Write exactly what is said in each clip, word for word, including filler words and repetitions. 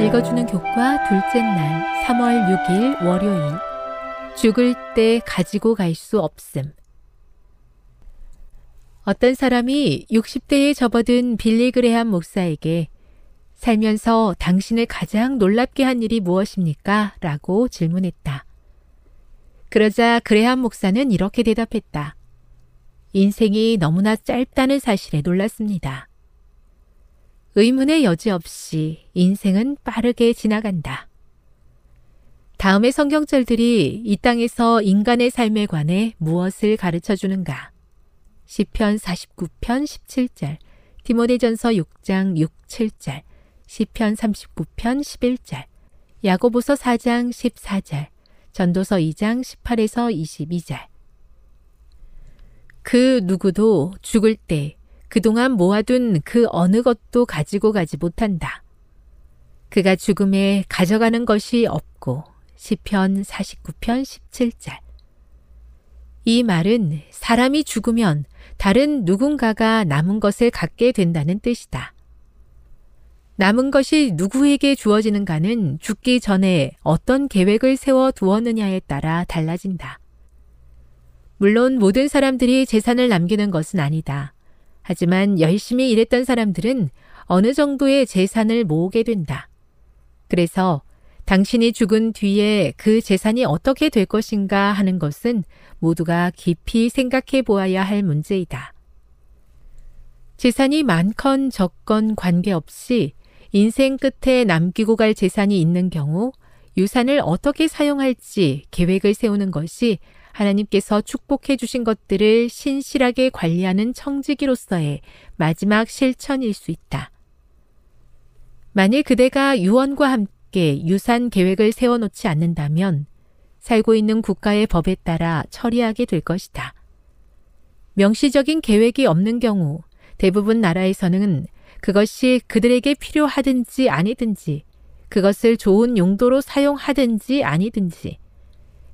읽어주는 교과 둘째 날 삼월 육일 월요일. 죽을 때 가지고 갈 수 없음. 어떤 사람이 육십 대에 접어든 빌리 그레함 목사에게 살면서 당신을 가장 놀랍게 한 일이 무엇입니까? 라고 질문했다. 그러자 그레함 목사는 이렇게 대답했다. 인생이 너무나 짧다는 사실에 놀랐습니다. 의문의 여지 없이 인생은 빠르게 지나간다. 다음의 성경절들이 이 땅에서 인간의 삶에 관해 무엇을 가르쳐 주는가? 시편 사십구 편 십칠 절, 디모데전서 육 장 육, 칠 절, 시편 삼십구 편 십일 절, 야고보서 사 장 십사 절, 전도서 이 장 십팔에서 이십이 절. 그 누구도 죽을 때 그동안 모아둔 그 어느 것도 가지고 가지 못한다. 그가 죽음에 가져가는 것이 없고. 시편 사십구 편 십칠 절. 이 말은 사람이 죽으면 다른 누군가가 남은 것을 갖게 된다는 뜻이다. 남은 것이 누구에게 주어지는가는 죽기 전에 어떤 계획을 세워 두었느냐에 따라 달라진다. 물론 모든 사람들이 재산을 남기는 것은 아니다. 하지만 열심히 일했던 사람들은 어느 정도의 재산을 모으게 된다. 그래서 당신이 죽은 뒤에 그 재산이 어떻게 될 것인가 하는 것은 모두가 깊이 생각해 보아야 할 문제이다. 재산이 많건 적건 관계없이 인생 끝에 남기고 갈 재산이 있는 경우 유산을 어떻게 사용할지 계획을 세우는 것이 하나님께서 축복해 주신 것들을 신실하게 관리하는 청지기로서의 마지막 실천일 수 있다. 만일 그대가 유언과 함께 유산 계획을 세워놓지 않는다면 살고 있는 국가의 법에 따라 처리하게 될 것이다. 명시적인 계획이 없는 경우 대부분 나라에서는 그것이 그들에게 필요하든지 아니든지, 그것을 좋은 용도로 사용하든지 아니든지,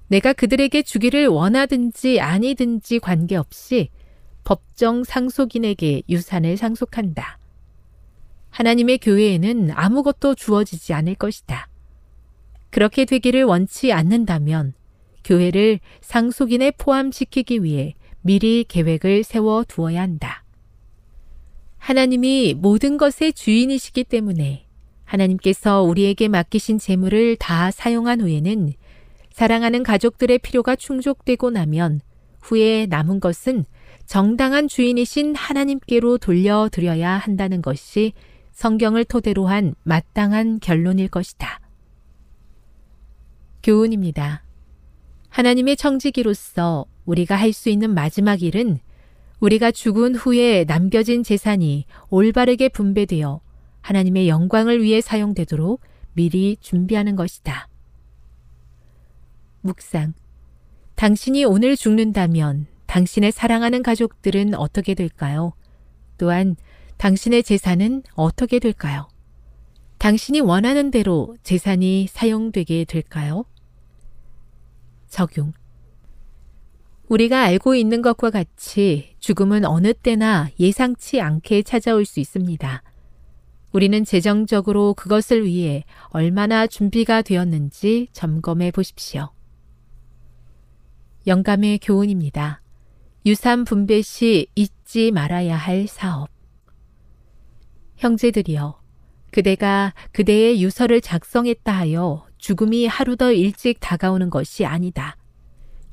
내가 그들에게 주기를 원하든지 아니든지 관계없이 법정 상속인에게 유산을 상속한다. 하나님의 교회에는 아무것도 주어지지 않을 것이다. 그렇게 되기를 원치 않는다면 교회를 상속인에 포함시키기 위해 미리 계획을 세워 두어야 한다. 하나님이 모든 것의 주인이시기 때문에 하나님께서 우리에게 맡기신 재물을 다 사용한 후에는 사랑하는 가족들의 필요가 충족되고 나면 후에 남은 것은 정당한 주인이신 하나님께로 돌려드려야 한다는 것이 성경을 토대로 한 마땅한 결론일 것이다. 교훈입니다. 하나님의 청지기로서 우리가 할 수 있는 마지막 일은 우리가 죽은 후에 남겨진 재산이 올바르게 분배되어 하나님의 영광을 위해 사용되도록 미리 준비하는 것이다. 묵상. 당신이 오늘 죽는다면 당신의 사랑하는 가족들은 어떻게 될까요? 또한 당신의 재산은 어떻게 될까요? 당신이 원하는 대로 재산이 사용되게 될까요? 적용. 우리가 알고 있는 것과 같이 죽음은 어느 때나 예상치 않게 찾아올 수 있습니다. 우리는 재정적으로 그것을 위해 얼마나 준비가 되었는지 점검해 보십시오. 영감의 교훈입니다. 유산 분배 시 잊지 말아야 할 사업. 형제들이여, 그대가 그대의 유서를 작성했다 하여 죽음이 하루 더 일찍 다가오는 것이 아니다.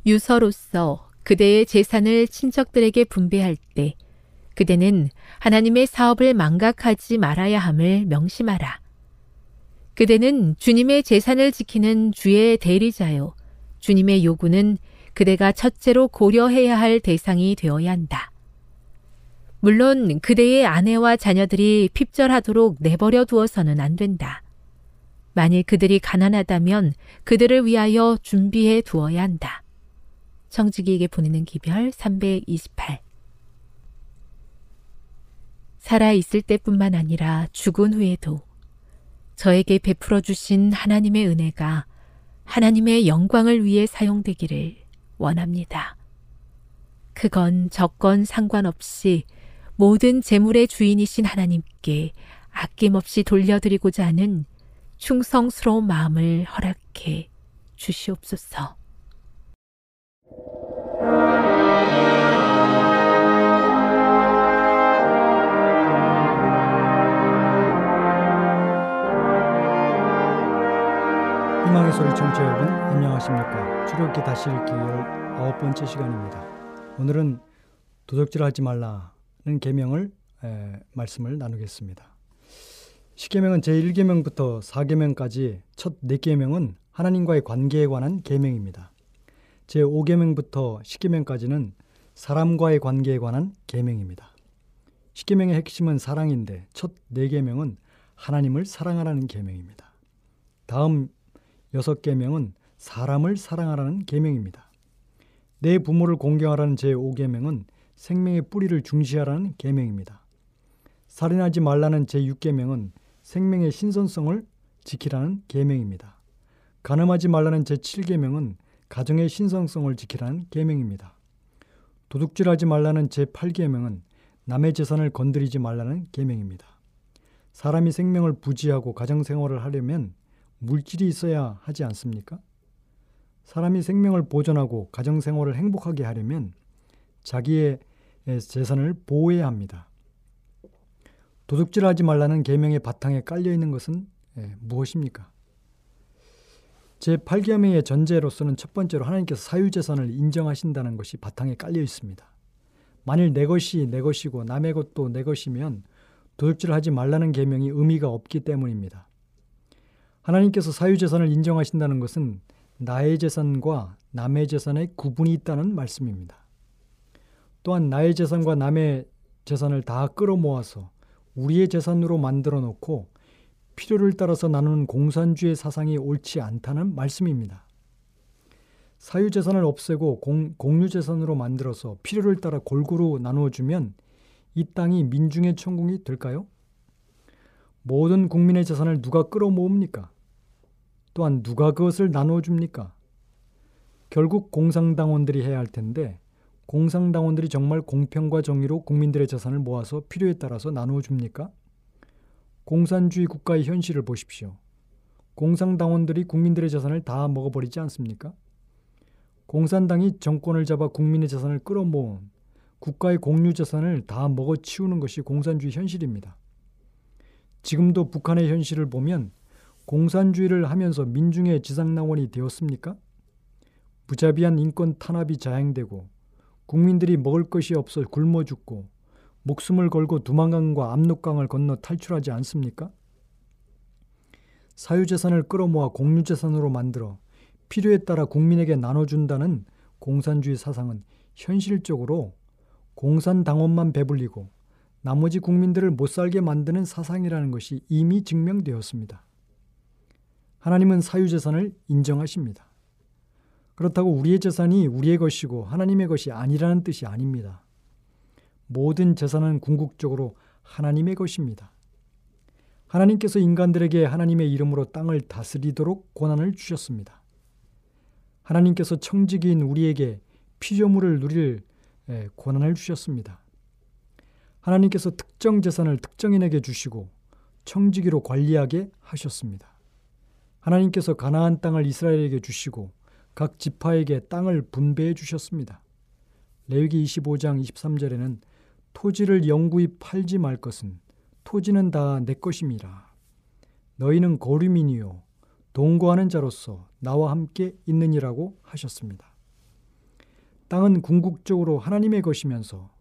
유서로서 그대의 재산을 친척들에게 분배할 때 그대는 하나님의 사업을 망각하지 말아야 함을 명심하라. 그대는 주님의 재산을 지키는 주의 대리자요, 주님의 요구는 그대가 첫째로 고려해야 할 대상이 되어야 한다. 물론 그대의 아내와 자녀들이 핍절하도록 내버려 두어서는 안 된다. 만일 그들이 가난하다면 그들을 위하여 준비해 두어야 한다. 청지기에게 보내는 기별 삼백이십팔. 살아있을 때뿐만 아니라 죽은 후에도 저에게 베풀어 주신 하나님의 은혜가 하나님의 영광을 위해 사용되기를 원합니다. 그건 조건 상관없이 모든 재물의 주인이신 하나님께 아낌없이 돌려드리고자 하는 충성스러운 마음을 허락해 주시옵소서. 희망의 소리 청취자 여러분, 안녕하십니까? 출애굽기 다시 읽기 열아홉 번째 시간입니다. 오늘은 도둑질하지 말라는 계명을 에, 말씀을 나누겠습니다. 십계명은 제일 계명부터 사계명까지 첫 네 계명은 하나님과의 관계에 관한 계명입니다. 제오 계명부터 십 계명까지는 사람과의 관계에 관한 계명입니다. 십 계명의 핵심은 사랑인데 첫 네 계명은 하나님을 사랑하라는 계명입니다. 다음 여섯 계명은 사람을 사랑하라는 계명입니다. 내 부모를 공경하라는 제오 계명은 생명의 뿌리를 중시하라는 계명입니다. 살인하지 말라는 제육 계명은 생명의 신선성을 지키라는 계명입니다. 간음하지 말라는 제칠 계명은 가정의 신성성을 지키라는 계명입니다. 도둑질하지 말라는 제팔 계명은 남의 재산을 건드리지 말라는 계명입니다. 사람이 생명을 부지하고 가정생활을 하려면 물질이 있어야 하지 않습니까? 사람이 생명을 보존하고 가정생활을 행복하게 하려면 자기의 재산을 보호해야 합니다. 도둑질하지 말라는 계명의 바탕에 깔려있는 것은 무엇입니까? 제팔 계명의 전제로서는 첫 번째로 하나님께서 사유재산을 인정하신다는 것이 바탕에 깔려 있습니다. 만일 내 것이 내 것이고 남의 것도 내 것이면 도둑질하지 말라는 계명이 의미가 없기 때문입니다. 하나님께서 사유재산을 인정하신다는 것은 나의 재산과 남의 재산의 구분이 있다는 말씀입니다. 또한 나의 재산과 남의 재산을 다 끌어모아서 우리의 재산으로 만들어 놓고 필요를 따라서 나누는 공산주의 사상이 옳지 않다는 말씀입니다. 사유재산을 없애고 공, 공유재산으로 만들어서 필요를 따라 골고루 나누어주면 이 땅이 민중의 천국이 될까요? 모든 국민의 재산을 누가 끌어모읍니까? 또한 누가 그것을 나누어줍니까? 결국 공산당원들이 해야 할 텐데 공산당원들이 정말 공평과 정의로 국민들의 재산을 모아서 필요에 따라서 나누어줍니까? 공산주의 국가의 현실을 보십시오. 공산당원들이 국민들의 재산을 다 먹어버리지 않습니까? 공산당이 정권을 잡아 국민의 재산을 끌어모은 국가의 공유 재산을 다 먹어치우는 것이 공산주의 현실입니다. 지금도 북한의 현실을 보면 공산주의를 하면서 민중의 지상낙원이 되었습니까? 무자비한 인권 탄압이 자행되고 국민들이 먹을 것이 없어 굶어 죽고 목숨을 걸고 두만강과 압록강을 건너 탈출하지 않습니까? 사유재산을 끌어모아 공유재산으로 만들어 필요에 따라 국민에게 나눠준다는 공산주의 사상은 현실적으로 공산당원만 배불리고 나머지 국민들을 못살게 만드는 사상이라는 것이 이미 증명되었습니다. 하나님은 사유재산을 인정하십니다. 그렇다고 우리의 재산이 우리의 것이고 하나님의 것이 아니라는 뜻이 아닙니다. 모든 재산은 궁극적으로 하나님의 것입니다. 하나님께서 인간들에게 하나님의 이름으로 땅을 다스리도록 권한을 주셨습니다. 하나님께서 청지기인 우리에게 피조물을 누릴 권한을 주셨습니다. 하나님께서 특정 재산을 특정인에게 주시고 청지기로 관리하게 하셨습니다. 하나님께서 가나안 땅을 이스라엘에게 주시고 각 지파에게 땅을 분배해 주셨습니다. 레위기 이십오 장 이십삼 절에는 토지를 영구히 팔지 말 것은 토지는 다 내 것임이라. 너희는 거류민이요 동거하는 자로서 나와 함께 있느니라고 하셨습니다. 땅은 궁극적으로 하나님의 것이면서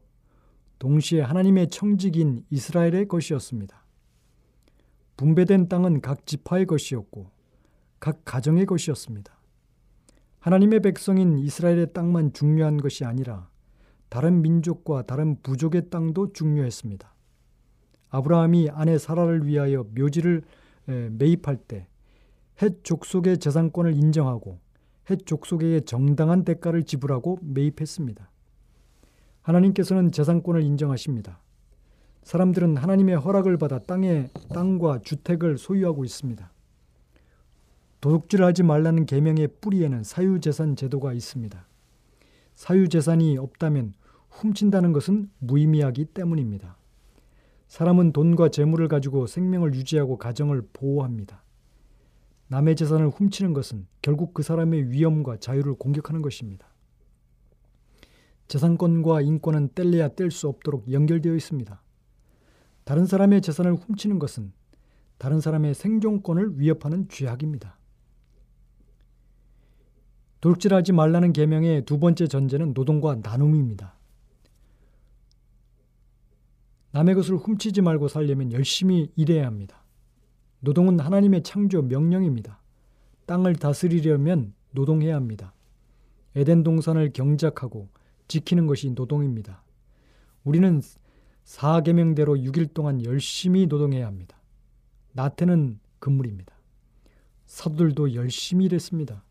동시에 하나님의 청지기인 이스라엘의 것이었습니다. 분배된 땅은 각 지파의 것이었고 각 가정의 것이었습니다. 하나님의 백성인 이스라엘의 땅만 중요한 것이 아니라 다른 민족과 다른 부족의 땅도 중요했습니다. 아브라함이 아내 사라를 위하여 묘지를 매입할 때 헷 족속의 재산권을 인정하고 헷 족속에게 정당한 대가를 지불하고 매입했습니다. 하나님께서는 재산권을 인정하십니다. 사람들은 하나님의 허락을 받아 땅에, 땅과 주택을 소유하고 있습니다. 도둑질하지 말라는 계명의 뿌리에는 사유재산 제도가 있습니다. 사유재산이 없다면 훔친다는 것은 무의미하기 때문입니다. 사람은 돈과 재물을 가지고 생명을 유지하고 가정을 보호합니다. 남의 재산을 훔치는 것은 결국 그 사람의 위엄과 자유를 공격하는 것입니다. 재산권과 인권은 뗄래야 뗄 수 없도록 연결되어 있습니다. 다른 사람의 재산을 훔치는 것은 다른 사람의 생존권을 위협하는 죄악입니다. 도둑질하지 말라는 계명의 두 번째 전제는 노동과 나눔입니다. 남의 것을 훔치지 말고 살려면 열심히 일해야 합니다. 노동은 하나님의 창조 명령입니다. 땅을 다스리려면 노동해야 합니다. 에덴 동산을 경작하고 지키는 것이 노동입니다. 우리는 사 계명대로 육 일 동안 열심히 노동해야 합니다. 나태는 금물입니다. 사도들도 열심히 일했습니다.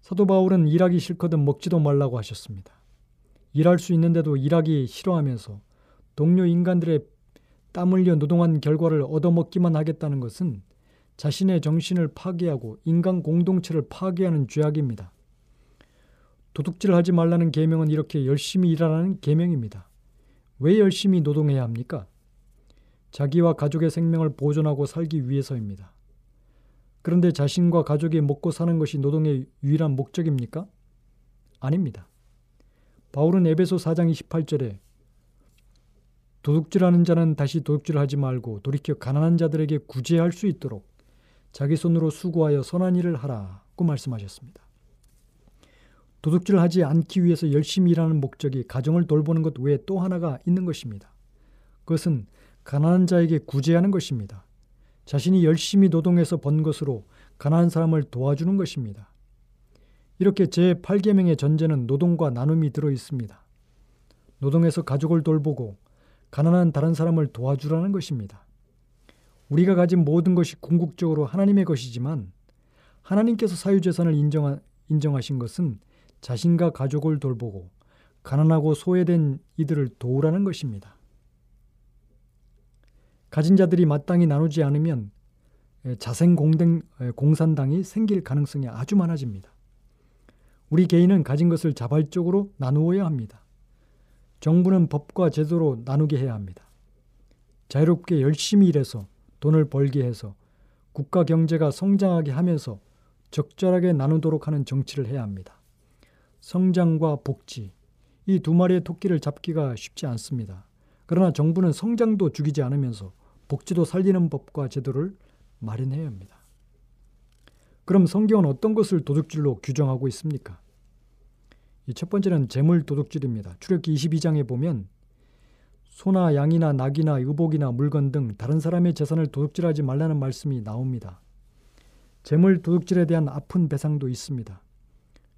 사도 바울은 일하기 싫거든 먹지도 말라고 하셨습니다. 일할 수 있는데도 일하기 싫어하면서 동료 인간들의 땀 흘려 노동한 결과를 얻어먹기만 하겠다는 것은 자신의 정신을 파괴하고 인간 공동체를 파괴하는 죄악입니다. 도둑질하지 말라는 계명은 이렇게 열심히 일하라는 계명입니다. 왜 열심히 노동해야 합니까? 자기와 가족의 생명을 보존하고 살기 위해서입니다. 그런데 자신과 가족이 먹고 사는 것이 노동의 유일한 목적입니까? 아닙니다. 바울은 에베소 사 장 이십팔 절에 도둑질하는 자는 다시 도둑질하지 말고 돌이켜 가난한 자들에게 구제할 수 있도록 자기 손으로 수고하여 선한 일을 하라고 말씀하셨습니다. 도둑질하지 않기 위해서 열심히 일하는 목적이 가정을 돌보는 것 외에 또 하나가 있는 것입니다. 그것은 가난한 자에게 구제하는 것입니다. 자신이 열심히 노동해서 번 것으로 가난한 사람을 도와주는 것입니다. 이렇게 제팔 계명의 전제는 노동과 나눔이 들어 있습니다. 노동에서 가족을 돌보고 가난한 다른 사람을 도와주라는 것입니다. 우리가 가진 모든 것이 궁극적으로 하나님의 것이지만 하나님께서 사유재산을 인정하, 인정하신 것은 자신과 가족을 돌보고 가난하고 소외된 이들을 도우라는 것입니다. 가진 자들이 마땅히 나누지 않으면 자생공산당이 생길 가능성이 아주 많아집니다. 우리 개인은 가진 것을 자발적으로 나누어야 합니다. 정부는 법과 제도로 나누게 해야 합니다. 자유롭게 열심히 일해서 돈을 벌게 해서 국가 경제가 성장하게 하면서 적절하게 나누도록 하는 정치를 해야 합니다. 성장과 복지, 이 두 마리의 토끼를 잡기가 쉽지 않습니다. 그러나 정부는 성장도 죽이지 않으면서 복지도 살리는 법과 제도를 마련해야 합니다. 그럼 성경은 어떤 것을 도둑질로 규정하고 있습니까? 이 첫 번째는 재물 도둑질입니다. 출애굽기 이십이 장에 보면 소나 양이나 낙이나 의복이나 물건 등 다른 사람의 재산을 도둑질하지 말라는 말씀이 나옵니다. 재물 도둑질에 대한 아픈 배상도 있습니다.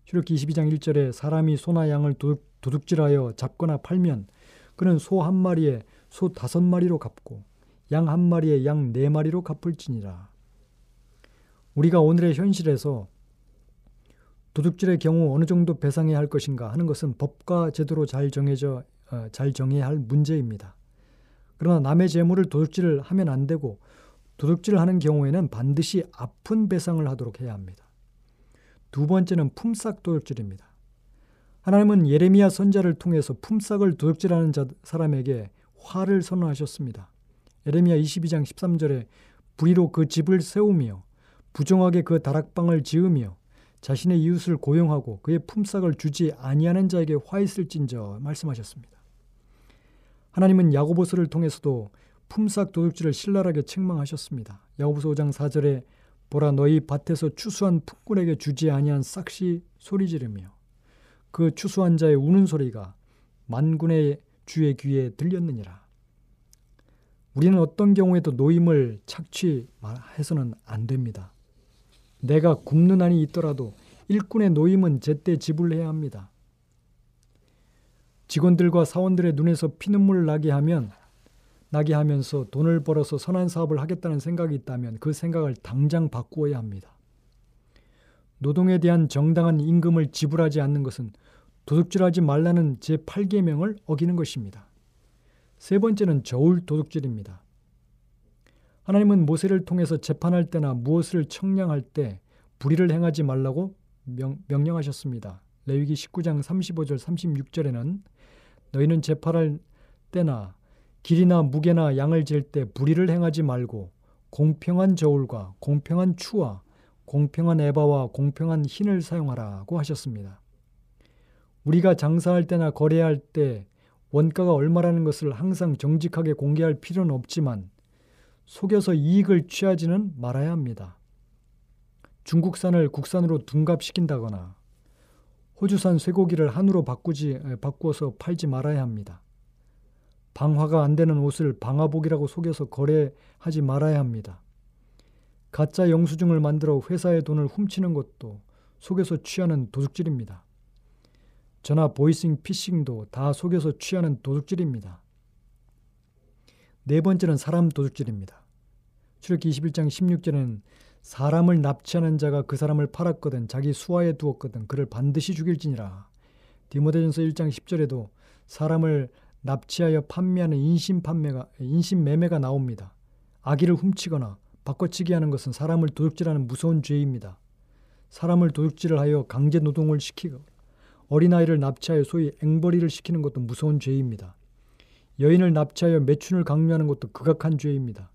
출애굽기 이십이 장 일 절에 사람이 소나 양을 도둑, 도둑질하여 잡거나 팔면 그는 소 한 마리에 소 다섯 마리로 갚고 양 한 마리에 양 네 마리로 갚을지니라. 우리가 오늘의 현실에서 도둑질의 경우 어느 정도 배상해야 할 것인가 하는 것은 법과 제도로 잘 정해져 잘 정해야 할 문제입니다. 그러나 남의 재물을 도둑질을 하면 안 되고 도둑질을 하는 경우에는 반드시 아픈 배상을 하도록 해야 합니다. 두 번째는 품삯 도둑질입니다. 하나님은 예레미야 선지자를 통해서 품삯을 도둑질하는 자, 사람에게 화를 선언하셨습니다. 예레미야 이십이 장 십삼 절에 불의로 그 집을 세우며 부정하게 그 다락방을 지으며 자신의 이웃을 고용하고 그의 품삯을 주지 아니하는 자에게 화 있을진저 말씀하셨습니다. 하나님은 야고보서를 통해서도 품삯 도둑질을 신랄하게 책망하셨습니다. 야고보서 오 장 사 절에 보라 너희 밭에서 추수한 품꾼에게 주지 아니한 싹시 소리지르며 그 추수한 자의 우는 소리가 만군의 주의 귀에 들렸느니라. 우리는 어떤 경우에도 노임을 착취해서는 안 됩니다. 내가 굶는 한이 있더라도 일꾼의 노임은 제때 지불해야 합니다. 직원들과 사원들의 눈에서 피눈물 나게 하면 나게 하면서 돈을 벌어서 선한 사업을 하겠다는 생각이 있다면 그 생각을 당장 바꾸어야 합니다. 노동에 대한 정당한 임금을 지불하지 않는 것은 도둑질하지 말라는 제팔 계명을 어기는 것입니다. 세 번째는 저울 도둑질입니다. 하나님은 모세를 통해서 재판할 때나 무엇을 청량할 때 불의를 행하지 말라고 명, 명령하셨습니다. 레위기 십구 장 삼십오 절 삼십육 절에는 너희는 재판할 때나 길이나 무게나 양을 잴 때 불의를 행하지 말고 공평한 저울과 공평한 추와 공평한 에바와 공평한 흰을 사용하라고 하셨습니다. 우리가 장사할 때나 거래할 때 원가가 얼마라는 것을 항상 정직하게 공개할 필요는 없지만 속여서 이익을 취하지는 말아야 합니다. 중국산을 국산으로 둔갑시킨다거나 호주산 쇠고기를 한우로 바꾸지, 바꾸어서 팔지 말아야 합니다. 방화가 안 되는 옷을 방화복이라고 속여서 거래하지 말아야 합니다. 가짜 영수증을 만들어 회사의 돈을 훔치는 것도 속여서 취하는 도둑질입니다. 전화 보이싱 피싱도 다 속여서 취하는 도둑질입니다. 네 번째는 사람 도둑질입니다. 출애굽기 이십일 장 십육 절에는 사람을 납치하는 자가 그 사람을 팔았거든 자기 수하에 두었거든 그를 반드시 죽일지니라. 디모데전서 일 장 십 절에도 사람을 납치하여 판매하는 인신 판매가 인신 매매가 나옵니다. 아기를 훔치거나 바꿔치기 하는 것은 사람을 도둑질하는 무서운 죄입니다. 사람을 도둑질을 하여 강제 노동을 시키고 어린아이를 납치하여 소위 앵벌이를 시키는 것도 무서운 죄입니다. 여인을 납치하여 매춘을 강요하는 것도 극악한 죄입니다.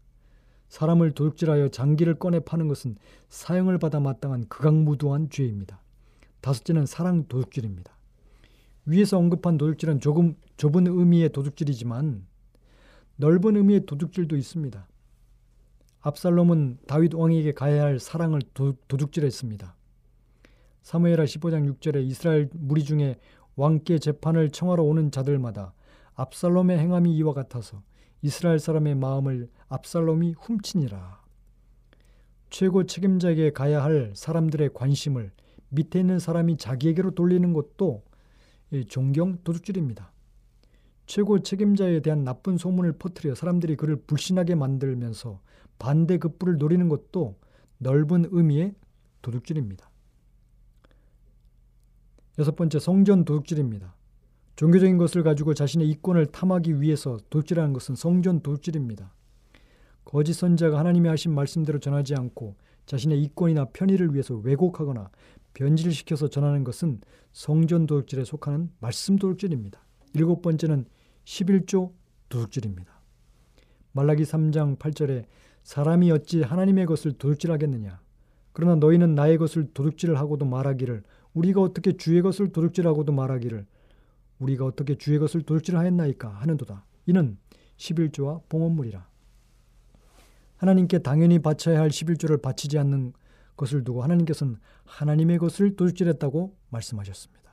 사람을 도둑질하여 장기를 꺼내 파는 것은 사형을 받아 마땅한 극악무도한 죄입니다. 다섯째는 사랑 도둑질입니다. 위에서 언급한 도둑질은 조금 좁은 의미의 도둑질이지만 넓은 의미의 도둑질도 있습니다. 압살롬은 다윗 왕에게 가해야 할 사랑을 도둑, 도둑질했습니다. 사무엘하 십오 장 육 절에 이스라엘 무리 중에 왕께 재판을 청하러 오는 자들마다 압살롬의 행함이 이와 같아서 이스라엘 사람의 마음을 압살롬이 훔치니라. 최고 책임자에게 가야 할 사람들의 관심을 밑에 있는 사람이 자기에게로 돌리는 것도 존경 도둑질입니다. 최고 책임자에 대한 나쁜 소문을 퍼뜨려 사람들이 그를 불신하게 만들면서 반대급부를 노리는 것도 넓은 의미의 도둑질입니다. 여섯 번째 성전 도둑질입니다. 종교적인 것을 가지고 자신의 이권을 탐하기 위해서 도둑질하는 것은 성전 도둑질입니다. 거짓 선지자가 하나님이 하신 말씀대로 전하지 않고 자신의 이권이나 편의를 위해서 왜곡하거나 변질시켜서 전하는 것은 성전 도둑질에 속하는 말씀 도둑질입니다. 일곱 번째는 십일조 도둑질입니다. 말라기 삼 장 팔 절에 사람이 어찌 하나님의 것을 도둑질하겠느냐. 그러나 너희는 나의 것을 도둑질을 하고도 말하기를 우리가 어떻게 주의 것을 도둑질하고도 말하기를 우리가 어떻게 주의 것을 도둑질하였나이까 하는도다. 이는 십일조와 봉헌물이라. 하나님께 당연히 바쳐야 할 십일조를 바치지 않는 그것을 두고 하나님께서는 하나님의 것을 도둑질했다고 말씀하셨습니다.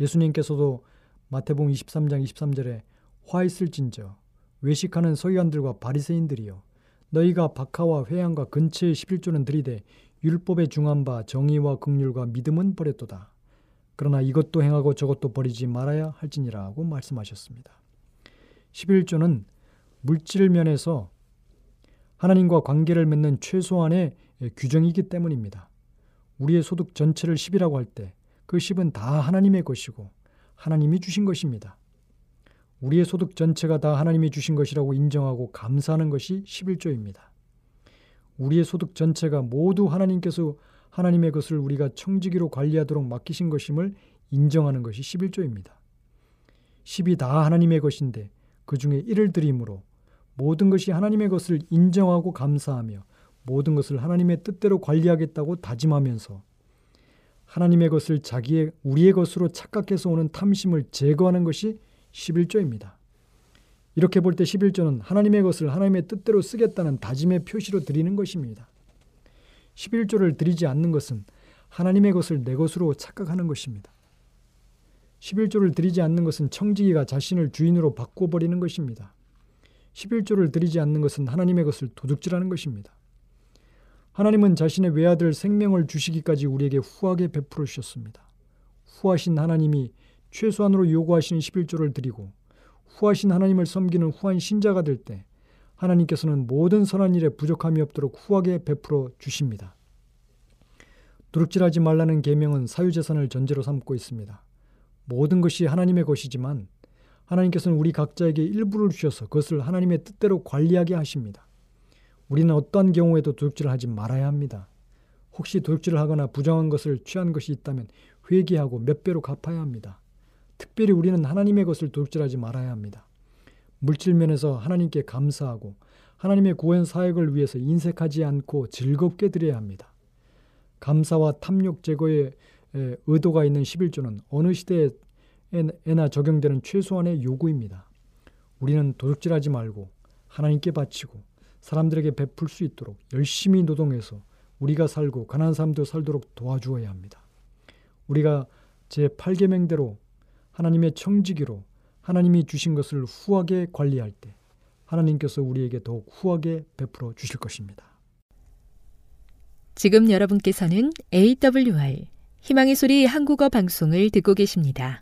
예수님께서도 마태복음 이십삼 장 이십삼 절에 화 있을진저 외식하는 서기관들과 바리새인들이여 너희가 박하와 회향과 근처의 십일조는 들이되 율법에 중한 바 정의와 긍휼과 믿음은 버렸도다. 그러나 이것도 행하고 저것도 버리지 말아야 할지니라고 말씀하셨습니다. 십일조는 물질면에서 하나님과 관계를 맺는 최소한의 규정이기 때문입니다. 우리의 소득 전체를 십이라고 할 때 그 십은 다 하나님의 것이고 하나님이 주신 것입니다. 우리의 소득 전체가 다 하나님이 주신 것이라고 인정하고 감사하는 것이 십일조입니다. 우리의 소득 전체가 모두 하나님께서 하나님의 것을 우리가 청지기로 관리하도록 맡기신 것임을 인정하는 것이 십일조입니다. 십이 다 하나님의 것인데 그 중에 일을 드림으로 모든 것이 하나님의 것을 인정하고 감사하며 모든 것을 하나님의 뜻대로 관리하겠다고 다짐하면서 하나님의 것을 자기의 우리의 것으로 착각해서 오는 탐심을 제거하는 것이 십일조입니다. 이렇게 볼 때 십일조는 하나님의 것을 하나님의 뜻대로 쓰겠다는 다짐의 표시로 드리는 것입니다. 십일조를 드리지 않는 것은 하나님의 것을 내 것으로 착각하는 것입니다. 십일조를 드리지 않는 것은 청지기가 자신을 주인으로 바꿔버리는 것입니다. 십일조를 드리지 않는 것은 하나님의 것을 도둑질하는 것입니다. 하나님은 자신의 외아들 생명을 주시기까지 우리에게 후하게 베풀어 주셨습니다. 후하신 하나님이 최소한으로 요구하시는 십일조를 드리고 후하신 하나님을 섬기는 후한 신자가 될 때 하나님께서는 모든 선한 일에 부족함이 없도록 후하게 베풀어 주십니다. 도둑질하지 말라는 계명은 사유재산을 전제로 삼고 있습니다. 모든 것이 하나님의 것이지만 하나님께서는 우리 각자에게 일부를 주셔서 그것을 하나님의 뜻대로 관리하게 하십니다. 우리는 어떠한 경우에도 도둑질을 하지 말아야 합니다. 혹시 도둑질을 하거나 부정한 것을 취한 것이 있다면 회개하고 몇 배로 갚아야 합니다. 특별히 우리는 하나님의 것을 도둑질하지 말아야 합니다. 물질면에서 하나님께 감사하고 하나님의 구원 사역을 위해서 인색하지 않고 즐겁게 드려야 합니다. 감사와 탐욕 제거의 의도가 있는 십일조는 어느 시대에나 적용되는 최소한의 요구입니다. 우리는 도둑질하지 말고 하나님께 바치고 사람들에게 베풀 수 있도록 열심히 노동해서 우리가 살고 가난한 사람도 살도록 도와주어야 합니다. 우리가 제팔 계명대로 하나님의 청지기로 하나님이 주신 것을 후하게 관리할 때 하나님께서 우리에게 더욱 후하게 베풀어 주실 것입니다. 지금 여러분께서는 에이 더블유 알 희망의 소리 한국어 방송을 듣고 계십니다.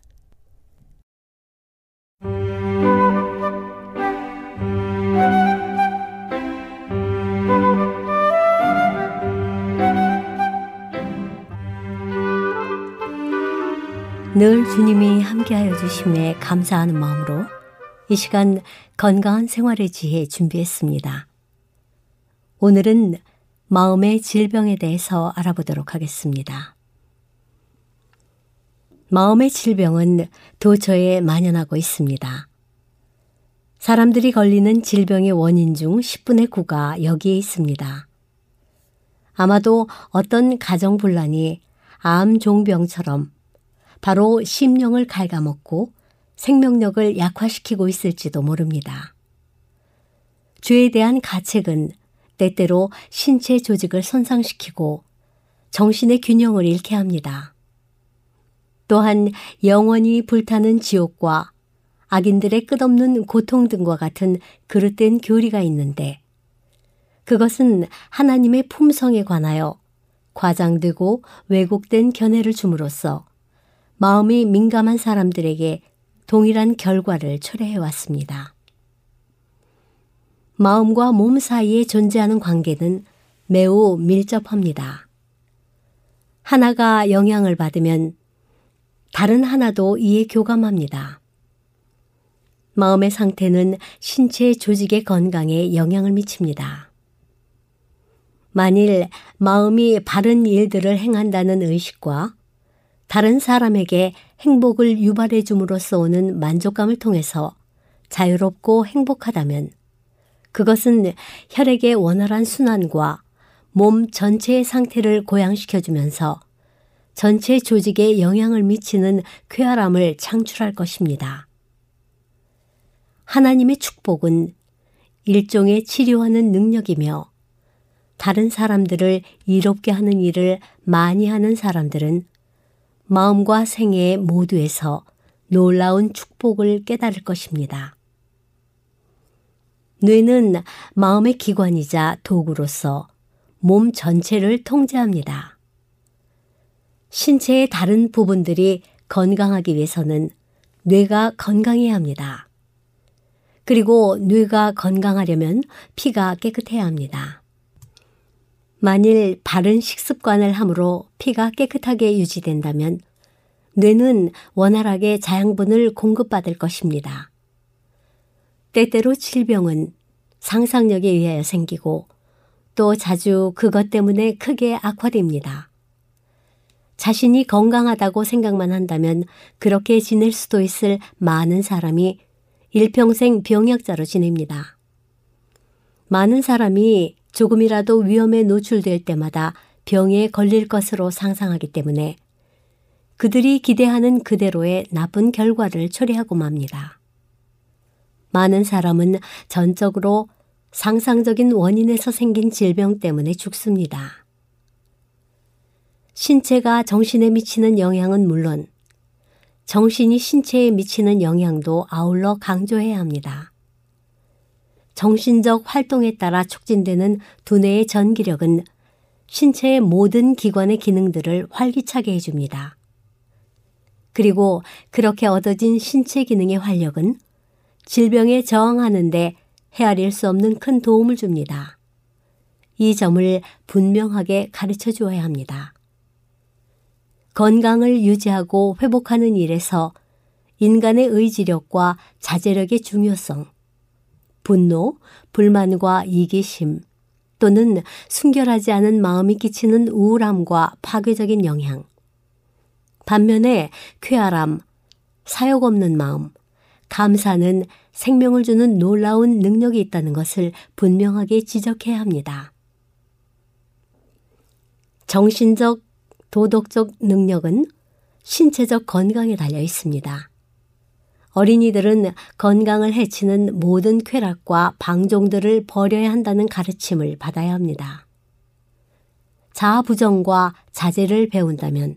늘 주님이 함께하여 주심에 감사하는 마음으로 이 시간 건강한 생활의 지혜 준비했습니다. 오늘은 마음의 질병에 대해서 알아보도록 하겠습니다. 마음의 질병은 도처에 만연하고 있습니다. 사람들이 걸리는 질병의 원인 중 십분의 구가 여기에 있습니다. 아마도 어떤 가정분란이 암 종병처럼 바로 심령을 갉아먹고 생명력을 약화시키고 있을지도 모릅니다. 죄에 대한 가책은 때때로 신체 조직을 손상시키고 정신의 균형을 잃게 합니다. 또한 영원히 불타는 지옥과 악인들의 끝없는 고통 등과 같은 그릇된 교리가 있는데 그것은 하나님의 품성에 관하여 과장되고 왜곡된 견해를 줌으로써 마음이 민감한 사람들에게 동일한 결과를 초래해왔습니다. 마음과 몸 사이에 존재하는 관계는 매우 밀접합니다. 하나가 영향을 받으면 다른 하나도 이에 교감합니다. 마음의 상태는 신체 조직의 건강에 영향을 미칩니다. 만일 마음이 바른 일들을 행한다는 의식과 다른 사람에게 행복을 유발해 줌으로써 오는 만족감을 통해서 자유롭고 행복하다면 그것은 혈액의 원활한 순환과 몸 전체의 상태를 고양시켜주면서 전체 조직에 영향을 미치는 쾌활함을 창출할 것입니다. 하나님의 축복은 일종의 치료하는 능력이며 다른 사람들을 이롭게 하는 일을 많이 하는 사람들은 마음과 생애 모두에서 놀라운 축복을 깨달을 것입니다. 뇌는 마음의 기관이자 도구로서 몸 전체를 통제합니다. 신체의 다른 부분들이 건강하기 위해서는 뇌가 건강해야 합니다. 그리고 뇌가 건강하려면 피가 깨끗해야 합니다. 만일 바른 식습관을 함으로 피가 깨끗하게 유지된다면 뇌는 원활하게 자양분을 공급받을 것입니다. 때때로 질병은 상상력에 의하여 생기고 또 자주 그것 때문에 크게 악화됩니다. 자신이 건강하다고 생각만 한다면 그렇게 지낼 수도 있을 많은 사람이 일평생 병약자로 지냅니다. 많은 사람이 조금이라도 위험에 노출될 때마다 병에 걸릴 것으로 상상하기 때문에 그들이 기대하는 그대로의 나쁜 결과를 초래하고 맙니다. 많은 사람은 전적으로 상상적인 원인에서 생긴 질병 때문에 죽습니다. 신체가 정신에 미치는 영향은 물론 정신이 신체에 미치는 영향도 아울러 강조해야 합니다. 정신적 활동에 따라 촉진되는 두뇌의 전기력은 신체의 모든 기관의 기능들을 활기차게 해줍니다. 그리고 그렇게 얻어진 신체 기능의 활력은 질병에 저항하는 데 헤아릴 수 없는 큰 도움을 줍니다. 이 점을 분명하게 가르쳐 주어야 합니다. 건강을 유지하고 회복하는 일에서 인간의 의지력과 자제력의 중요성, 분노, 불만과 이기심 또는 순결하지 않은 마음이 끼치는 우울함과 파괴적인 영향, 반면에 쾌활함, 사욕 없는 마음, 감사는 생명을 주는 놀라운 능력이 있다는 것을 분명하게 지적해야 합니다. 정신적, 도덕적 능력은 신체적 건강에 달려 있습니다. 어린이들은 건강을 해치는 모든 쾌락과 방종들을 버려야 한다는 가르침을 받아야 합니다. 자아부정과 자제를 배운다면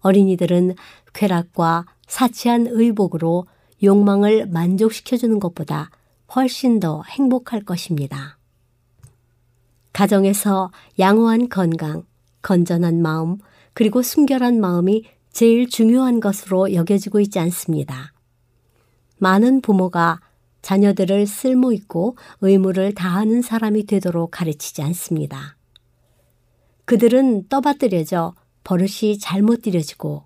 어린이들은 쾌락과 사치한 의복으로 욕망을 만족시켜주는 것보다 훨씬 더 행복할 것입니다. 가정에서 양호한 건강, 건전한 마음, 그리고 순결한 마음이 제일 중요한 것으로 여겨지고 있지 않습니다. 많은 부모가 자녀들을 쓸모있고 의무를 다하는 사람이 되도록 가르치지 않습니다. 그들은 떠받들여져 버릇이 잘못 들여지고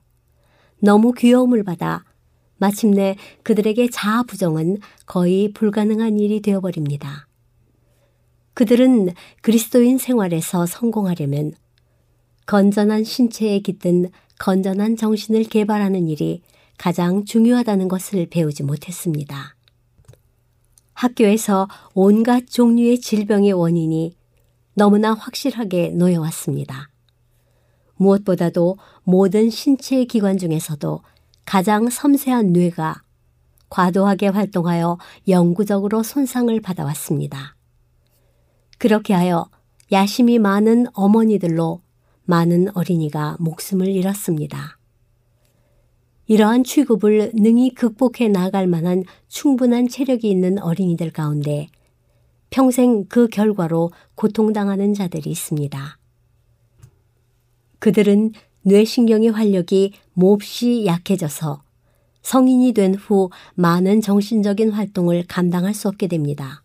너무 귀여움을 받아 마침내 그들에게 자아부정은 거의 불가능한 일이 되어버립니다. 그들은 그리스도인 생활에서 성공하려면 건전한 신체에 깃든 건전한 정신을 개발하는 일이 가장 중요하다는 것을 배우지 못했습니다. 학교에서 온갖 종류의 질병의 원인이 너무나 확실하게 놓여왔습니다. 무엇보다도 모든 신체 기관 중에서도 가장 섬세한 뇌가 과도하게 활동하여 영구적으로 손상을 받아왔습니다. 그렇게 하여 야심이 많은 어머니들로 많은 어린이가 목숨을 잃었습니다. 이러한 취급을 능히 극복해 나갈 만한 충분한 체력이 있는 어린이들 가운데 평생 그 결과로 고통당하는 자들이 있습니다. 그들은 뇌신경의 활력이 몹시 약해져서 성인이 된 후 많은 정신적인 활동을 감당할 수 없게 됩니다.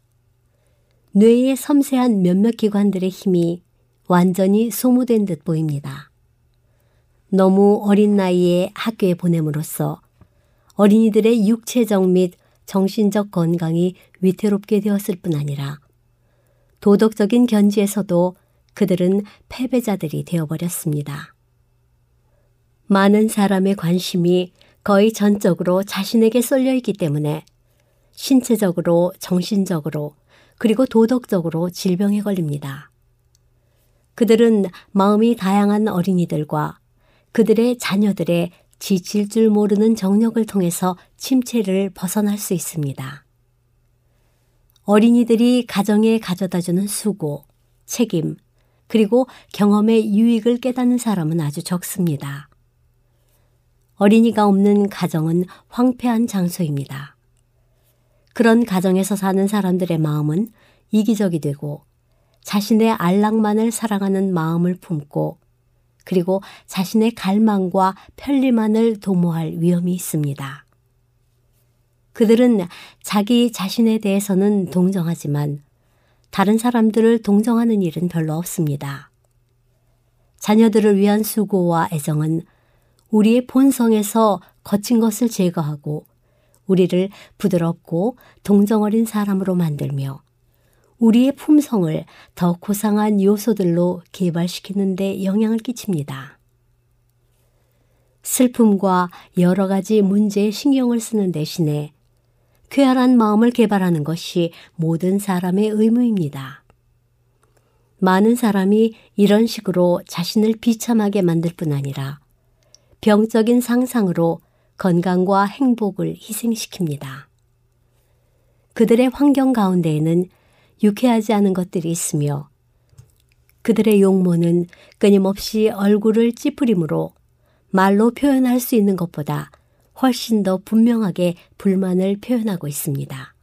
뇌의 섬세한 몇몇 기관들의 힘이 완전히 소모된 듯 보입니다. 너무 어린 나이에 학교에 보냄으로써 어린이들의 육체적 및 정신적 건강이 위태롭게 되었을 뿐 아니라 도덕적인 견지에서도 그들은 패배자들이 되어버렸습니다. 많은 사람의 관심이 거의 전적으로 자신에게 쏠려 있기 때문에 신체적으로, 정신적으로, 그리고 도덕적으로 질병에 걸립니다. 그들은 마음이 다양한 어린이들과 그들의 자녀들의 지칠 줄 모르는 정력을 통해서 침체를 벗어날 수 있습니다. 어린이들이 가정에 가져다주는 수고, 책임, 그리고 경험의 유익을 깨닫는 사람은 아주 적습니다. 어린이가 없는 가정은 황폐한 장소입니다. 그런 가정에서 사는 사람들의 마음은 이기적이 되고 자신의 안락만을 사랑하는 마음을 품고 그리고 자신의 갈망과 편리만을 도모할 위험이 있습니다. 그들은 자기 자신에 대해서는 동정하지만 다른 사람들을 동정하는 일은 별로 없습니다. 자녀들을 위한 수고와 애정은 우리의 본성에서 거친 것을 제거하고 우리를 부드럽고 동정어린 사람으로 만들며 우리의 품성을 더 고상한 요소들로 개발시키는 데 영향을 끼칩니다. 슬픔과 여러 가지 문제에 신경을 쓰는 대신에 쾌활한 마음을 개발하는 것이 모든 사람의 의무입니다. 많은 사람이 이런 식으로 자신을 비참하게 만들 뿐 아니라 병적인 상상으로 건강과 행복을 희생시킵니다. 그들의 환경 가운데에는 유쾌하지 않은 것들이 있으며 그들의 용모는 끊임없이 얼굴을 찌푸림으로 말로 표현할 수 있는 것보다 훨씬 더 분명하게 불만을 표현하고 있습니다.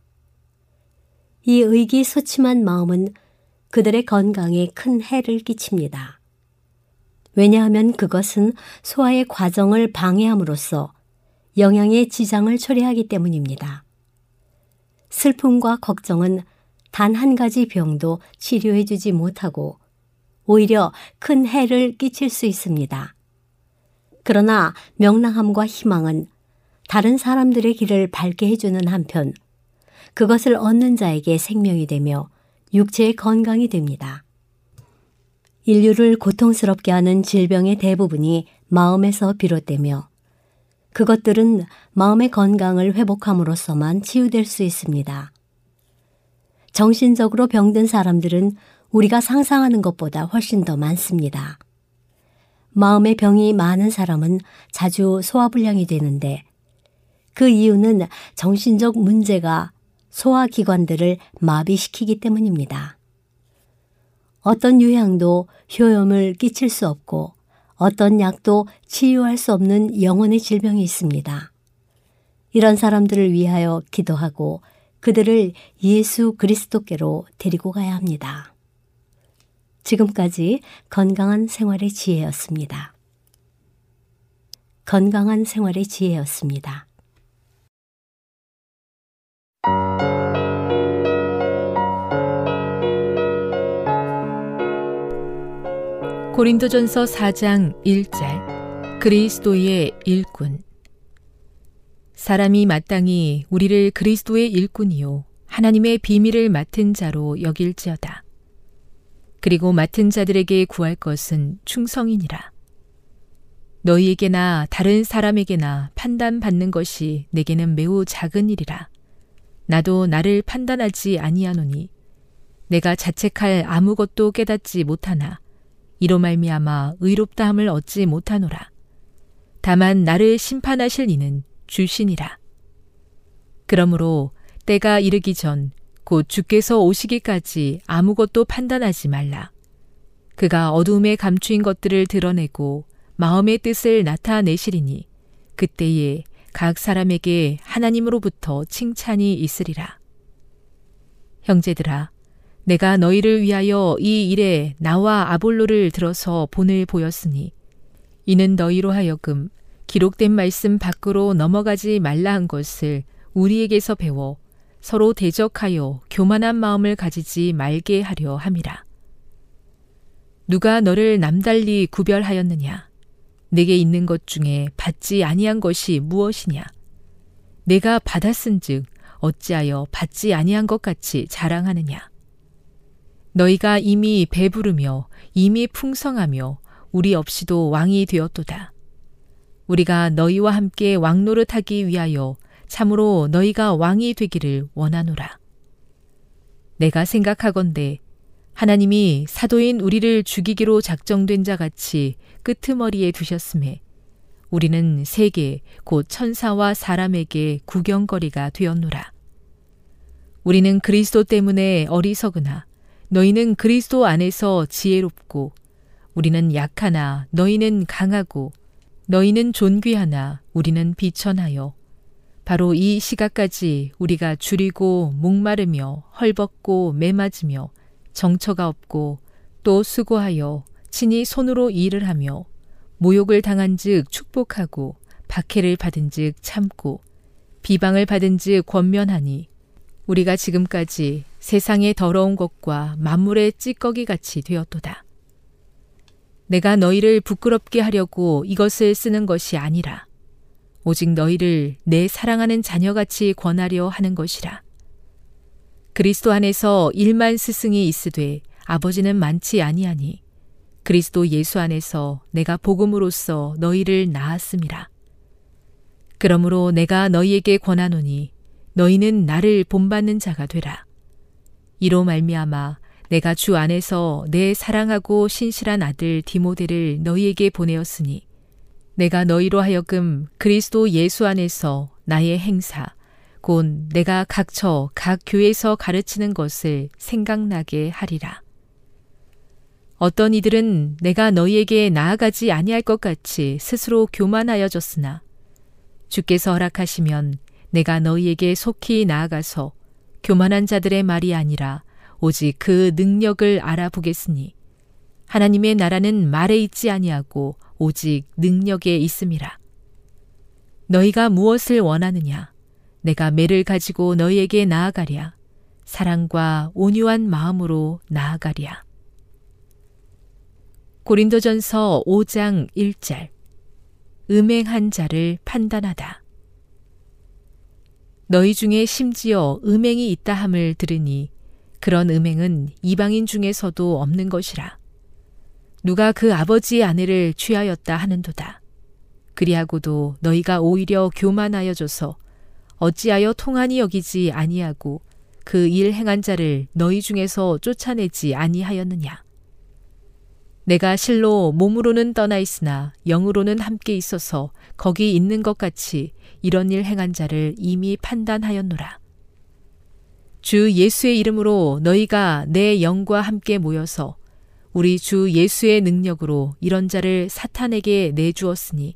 이 의기소침한 마음은 그들의 건강에 큰 해를 끼칩니다. 왜냐하면 그것은 소화의 과정을 방해함으로써 영양의 지장을 초래하기 때문입니다. 슬픔과 걱정은 단 한 가지 병도 치료해주지 못하고 오히려 큰 해를 끼칠 수 있습니다. 그러나 명랑함과 희망은 다른 사람들의 길을 밝게 해주는 한편 그것을 얻는 자에게 생명이 되며 육체의 건강이 됩니다. 인류를 고통스럽게 하는 질병의 대부분이 마음에서 비롯되며 그것들은 마음의 건강을 회복함으로써만 치유될 수 있습니다. 정신적으로 병든 사람들은 우리가 상상하는 것보다 훨씬 더 많습니다. 마음의 병이 많은 사람은 자주 소화불량이 되는데 그 이유는 정신적 문제가 소화기관들을 마비시키기 때문입니다. 어떤 유향도 효험을 끼칠 수 없고 어떤 약도 치유할 수 없는 영혼의 질병이 있습니다. 이런 사람들을 위하여 기도하고 그들을 예수 그리스도께로 데리고 가야 합니다. 지금까지 건강한 생활의 지혜였습니다. 건강한 생활의 지혜였습니다. 고린도전서 사 장 일 절 그리스도의 일꾼. 사람이 마땅히 우리를 그리스도의 일꾼이요 하나님의 비밀을 맡은 자로 여길지어다. 그리고 맡은 자들에게 구할 것은 충성이니라. 너희에게나 다른 사람에게나 판단받는 것이 내게는 매우 작은 일이라. 나도 나를 판단하지 아니하노니 내가 자책할 아무것도 깨닫지 못하나 이로 말미암아 의롭다함을 얻지 못하노라. 다만 나를 심판하실 이는 주시니라. 그러므로 때가 이르기 전 곧 주께서 오시기까지 아무것도 판단하지 말라. 그가 어두움에 감추인 것들을 드러내고 마음의 뜻을 나타내시리니 그때에 각 사람에게 하나님으로부터 칭찬이 있으리라. 형제들아, 내가 너희를 위하여 이 일에 나와 아볼로를 들어서 본을 보였으니 이는 너희로 하여금 기록된 말씀 밖으로 넘어가지 말라 한 것을 우리에게서 배워 서로 대적하여 교만한 마음을 가지지 말게 하려 함이라. 누가 너를 남달리 구별하였느냐? 내게 있는 것 중에 받지 아니한 것이 무엇이냐? 내가 받았은즉 어찌하여 받지 아니한 것 같이 자랑하느냐? 너희가 이미 배부르며 이미 풍성하며 우리 없이도 왕이 되었도다. 우리가 너희와 함께 왕노릇하기 위하여 참으로 너희가 왕이 되기를 원하노라. 내가 생각하건대 하나님이 사도인 우리를 죽이기로 작정된 자같이 끄트머리에 두셨음에 우리는 세계 곧 천사와 사람에게 구경거리가 되었노라. 우리는 그리스도 때문에 어리석으나 너희는 그리스도 안에서 지혜롭고 우리는 약하나 너희는 강하고 너희는 존귀하나 우리는 비천하여 바로 이 시각까지 우리가 주리고 목마르며 헐벗고 매맞으며 정처가 없고 또 수고하여 친히 손으로 일을 하며 모욕을 당한즉 축복하고 박해를 받은즉 참고 비방을 받은즉 권면하니 우리가 지금까지 세상의 더러운 것과 만물의 찌꺼기같이 되었도다. 내가 너희를 부끄럽게 하려고 이것을 쓰는 것이 아니라 오직 너희를 내 사랑하는 자녀같이 권하려 하는 것이라. 그리스도 안에서 일만 스승이 있으되 아버지는 많지 아니하니 그리스도 예수 안에서 내가 복음으로써 너희를 낳았음이라. 그러므로 내가 너희에게 권하노니 너희는 나를 본받는 자가 되라. 이로 말미암아 내가 주 안에서 내 사랑하고 신실한 아들 디모데를 너희에게 보내었으니 내가 너희로 하여금 그리스도 예수 안에서 나의 행사 곧 내가 각 처 각 교회에서 가르치는 것을 생각나게 하리라. 어떤 이들은 내가 너희에게 나아가지 아니할 것 같이 스스로 교만하여졌으나 주께서 허락하시면 내가 너희에게 속히 나아가서 교만한 자들의 말이 아니라 오직 그 능력을 알아보겠으니 하나님의 나라는 말에 있지 아니하고 오직 능력에 있음이라. 너희가 무엇을 원하느냐? 내가 매를 가지고 너희에게 나아가랴. 사랑과 온유한 마음으로 나아가랴. 고린도전서 오 장 일 절. 음행한 자를 판단하다. 너희 중에 심지어 음행이 있다 함을 들으니 그런 음행은 이방인 중에서도 없는 것이라. 누가 그 아버지의 아내를 취하였다 하는도다. 그리하고도 너희가 오히려 교만하여져서 어찌하여 통한이 여기지 아니하고 그 일 행한 자를 너희 중에서 쫓아내지 아니하였느냐. 내가 실로 몸으로는 떠나 있으나 영으로는 함께 있어서 거기 있는 것 같이 이런 일 행한 자를 이미 판단하였노라. 주 예수의 이름으로 너희가 내 영과 함께 모여서 우리 주 예수의 능력으로 이런 자를 사탄에게 내주었으니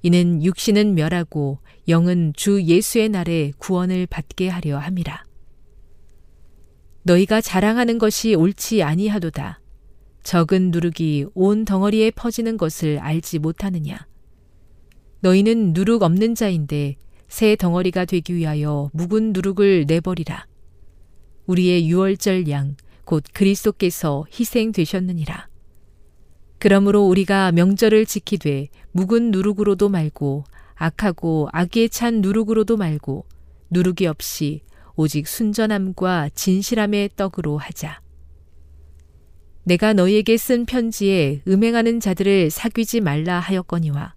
이는 육신은 멸하고 영은 주 예수의 날에 구원을 받게 하려 함이라. 너희가 자랑하는 것이 옳지 아니하도다. 적은 누룩이 온 덩어리에 퍼지는 것을 알지 못하느냐. 너희는 누룩 없는 자인데 새 덩어리가 되기 위하여 묵은 누룩을 내버리라. 우리의 유월절 양 곧 그리스도께서 희생되셨느니라. 그러므로 우리가 명절을 지키되 묵은 누룩으로도 말고 악하고 악에 찬 누룩으로도 말고 누룩이 없이 오직 순전함과 진실함의 떡으로 하자. 내가 너희에게 쓴 편지에 음행하는 자들을 사귀지 말라 하였거니와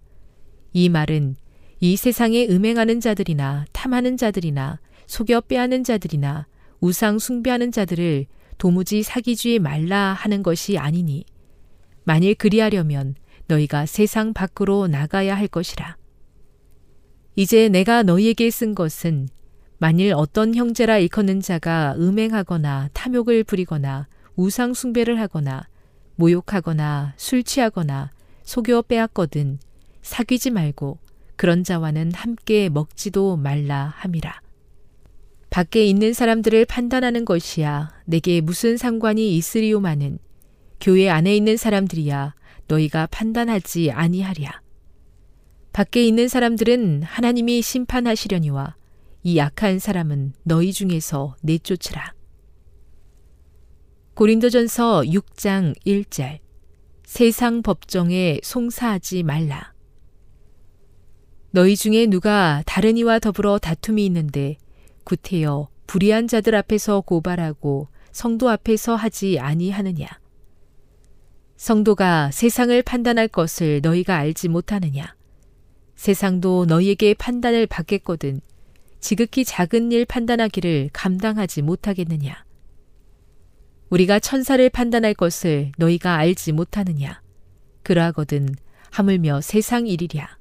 이 말은 이 세상에 음행하는 자들이나 탐하는 자들이나 속여 빼앗는 자들이나 우상 숭배하는 자들을 도무지 사귀지 말라 하는 것이 아니니 만일 그리하려면 너희가 세상 밖으로 나가야 할 것이라. 이제 내가 너희에게 쓴 것은 만일 어떤 형제라 일컫는 자가 음행하거나 탐욕을 부리거나 우상 숭배를 하거나 모욕하거나 술 취하거나 속여 빼앗거든 사귀지 말고 그런 자와는 함께 먹지도 말라 함이라. 밖에 있는 사람들을 판단하는 것이야 내게 무슨 상관이 있으리요마는 교회 안에 있는 사람들이야 너희가 판단하지 아니하랴. 밖에 있는 사람들은 하나님이 심판하시려니와 이 악한 사람은 너희 중에서 내쫓으라. 고린도전서 육 장 일 절. 세상 법정에 송사하지 말라. 너희 중에 누가 다른 이와 더불어 다툼이 있는데 구태여 불의한 자들 앞에서 고발하고 성도 앞에서 하지 아니하느냐. 성도가 세상을 판단할 것을 너희가 알지 못하느냐. 세상도 너희에게 판단을 받겠거든 지극히 작은 일 판단하기를 감당하지 못하겠느냐. 우리가 천사를 판단할 것을 너희가 알지 못하느냐. 그러하거든 하물며 세상 일이랴.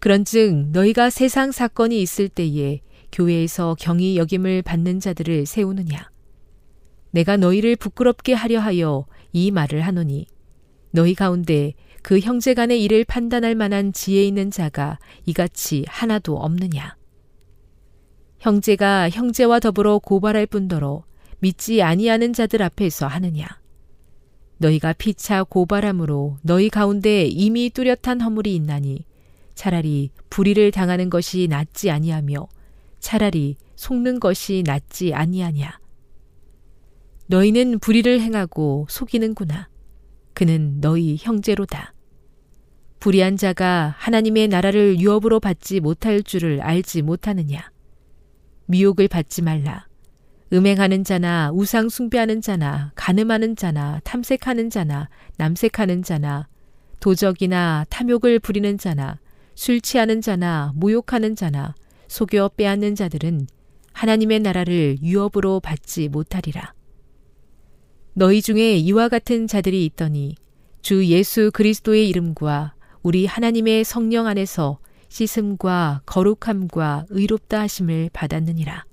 그런즉 너희가 세상 사건이 있을 때에 교회에서 경히 여김을 받는 자들을 세우느냐. 내가 너희를 부끄럽게 하려 하여 이 말을 하노니 너희 가운데 그 형제 간의 일을 판단할 만한 지혜 있는 자가 이같이 하나도 없느냐. 형제가 형제와 더불어 고발할 뿐더러 믿지 아니하는 자들 앞에서 하느냐. 너희가 피차 고발함으로 너희 가운데 이미 뚜렷한 허물이 있나니 차라리 불의를 당하는 것이 낫지 아니하며 차라리 속는 것이 낫지 아니하냐. 너희는 불의를 행하고 속이는구나. 그는 너희 형제로다. 불의한 자가 하나님의 나라를 유업으로 받지 못할 줄을 알지 못하느냐. 미혹을 받지 말라. 음행하는 자나 우상 숭배하는 자나 간음하는 자나 탐색하는 자나 남색하는 자나 도적이나 탐욕을 부리는 자나 술 취하는 자나 모욕하는 자나 속여 빼앗는 자들은 하나님의 나라를 유업으로 받지 못하리라. 너희 중에 이와 같은 자들이 있더니 주 예수 그리스도의 이름과 우리 하나님의 성령 안에서 씻음과 거룩함과 의롭다 하심을 받았느니라.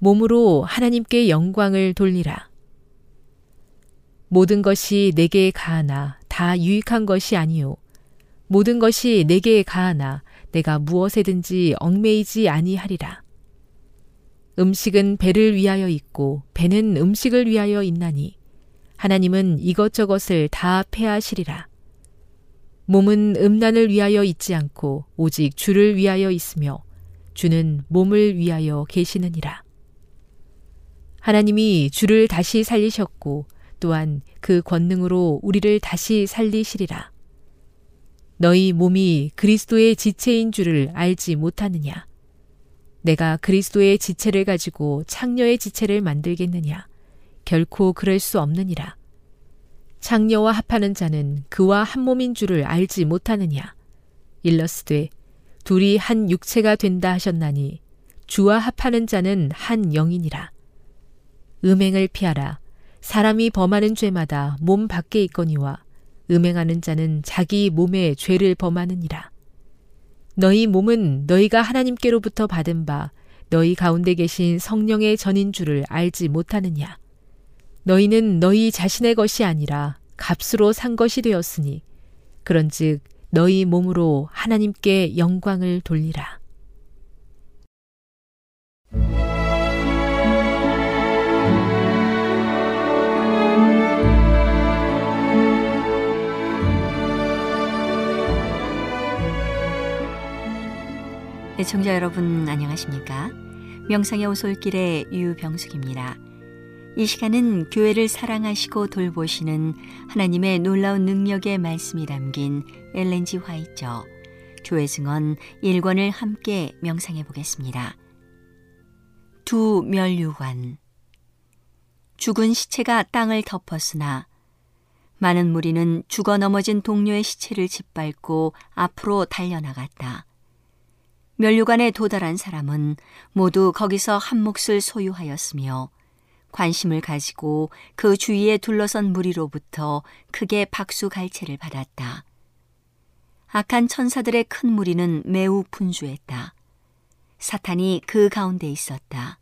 몸으로 하나님께 영광을 돌리라. 모든 것이 내게 가하나 다 유익한 것이 아니요 모든 것이 내게 가하나 내가 무엇에든지 얽매이지 아니하리라. 음식은 배를 위하여 있고 배는 음식을 위하여 있나니 하나님은 이것저것을 다 폐하시리라. 몸은 음란을 위하여 있지 않고 오직 주를 위하여 있으며 주는 몸을 위하여 계시느니라. 하나님이 주를 다시 살리셨고 또한 그 권능으로 우리를 다시 살리시리라. 너희 몸이 그리스도의 지체인 줄을 알지 못하느냐. 내가 그리스도의 지체를 가지고 창녀의 지체를 만들겠느냐. 결코 그럴 수 없느니라. 창녀와 합하는 자는 그와 한 몸인 줄을 알지 못하느냐. 일러스되 둘이 한 육체가 된다 하셨나니 주와 합하는 자는 한 영이니라. 음행을 피하라. 사람이 범하는 죄마다 몸 밖에 있거니와 음행하는 자는 자기 몸에 죄를 범하느니라. 너희 몸은 너희가 하나님께로부터 받은 바 너희 가운데 계신 성령의 전인 줄을 알지 못하느냐. 너희는 너희 자신의 것이 아니라 값으로 산 것이 되었으니 그런즉 너희 몸으로 하나님께 영광을 돌리라. 애청자 여러분 안녕하십니까? 명상의 오솔길의 유병숙입니다. 이 시간은 교회를 사랑하시고 돌보시는 하나님의 놀라운 능력의 말씀이 담긴 엘렌 지 화이트죠. 교회 증언 일 권을 함께 명상해 보겠습니다. 두 면류관. 죽은 시체가 땅을 덮었으나 많은 무리는 죽어 넘어진 동료의 시체를 짓밟고 앞으로 달려나갔다. 면류관에 도달한 사람은 모두 거기서 한 몫을 소유하였으며 관심을 가지고 그 주위에 둘러선 무리로부터 크게 박수갈채를 받았다. 악한 천사들의 큰 무리는 매우 분주했다. 사탄이 그 가운데 있었다.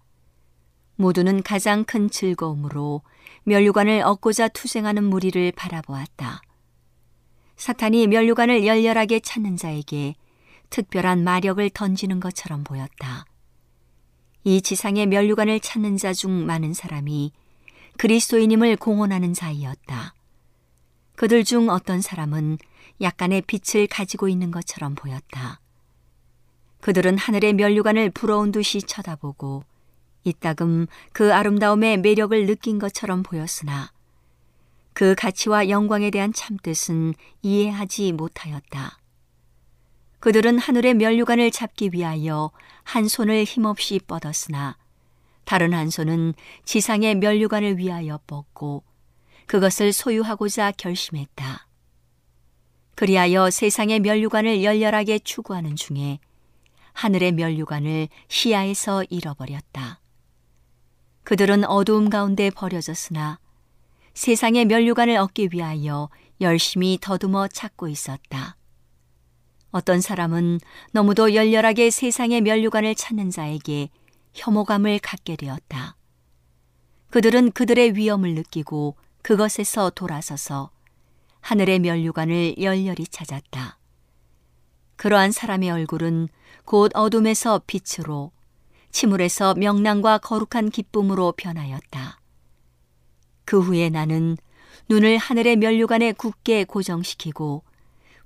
모두는 가장 큰 즐거움으로 면류관을 얻고자 투쟁하는 무리를 바라보았다. 사탄이 면류관을 열렬하게 찾는 자에게 특별한 마력을 던지는 것처럼 보였다. 이 지상의 면류관을 찾는 자 중 많은 사람이 그리스도인임을 공언하는 자이었다. 그들 중 어떤 사람은 약간의 빛을 가지고 있는 것처럼 보였다. 그들은 하늘의 면류관을 부러운 듯이 쳐다보고 이따금 그 아름다움의 매력을 느낀 것처럼 보였으나 그 가치와 영광에 대한 참뜻은 이해하지 못하였다. 그들은 하늘의 면류관을 잡기 위하여 한 손을 힘없이 뻗었으나 다른 한 손은 지상의 면류관을 위하여 뻗고 그것을 소유하고자 결심했다. 그리하여 세상의 면류관을 열렬하게 추구하는 중에 하늘의 면류관을 시야에서 잃어버렸다. 그들은 어두움 가운데 버려졌으나 세상의 면류관을 얻기 위하여 열심히 더듬어 찾고 있었다. 어떤 사람은 너무도 열렬하게 세상의 면류관을 찾는 자에게 혐오감을 갖게 되었다. 그들은 그들의 위험을 느끼고 그것에서 돌아서서 하늘의 면류관을 열렬히 찾았다. 그러한 사람의 얼굴은 곧 어둠에서 빛으로, 침울에서 명랑과 거룩한 기쁨으로 변하였다. 그 후에 나는 눈을 하늘의 면류관에 굳게 고정시키고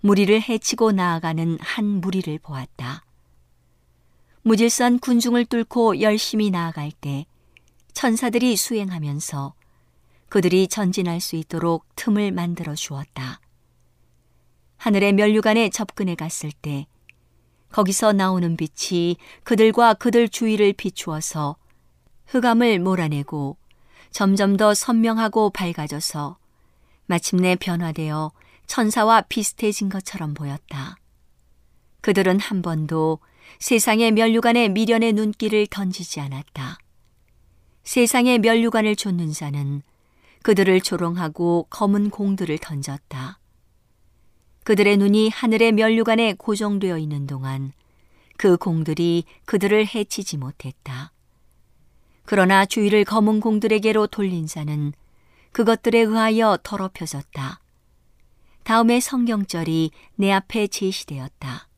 무리를 헤치고 나아가는 한 무리를 보았다. 무질서한 군중을 뚫고 열심히 나아갈 때 천사들이 수행하면서 그들이 전진할 수 있도록 틈을 만들어 주었다. 하늘의 면류관에 접근해 갔을 때 거기서 나오는 빛이 그들과 그들 주위를 비추어서 흑암을 몰아내고 점점 더 선명하고 밝아져서 마침내 변화되어 천사와 비슷해진 것처럼 보였다. 그들은 한 번도 세상의 면류관에 미련의 눈길을 던지지 않았다. 세상의 면류관을 좇는 자는 그들을 조롱하고 검은 공들을 던졌다. 그들의 눈이 하늘의 면류관에 고정되어 있는 동안 그 공들이 그들을 해치지 못했다. 그러나 주위를 검은 공들에게로 돌린 자는 그것들에 의하여 더럽혀졌다. 다음에 성경절이 내 앞에 제시되었다.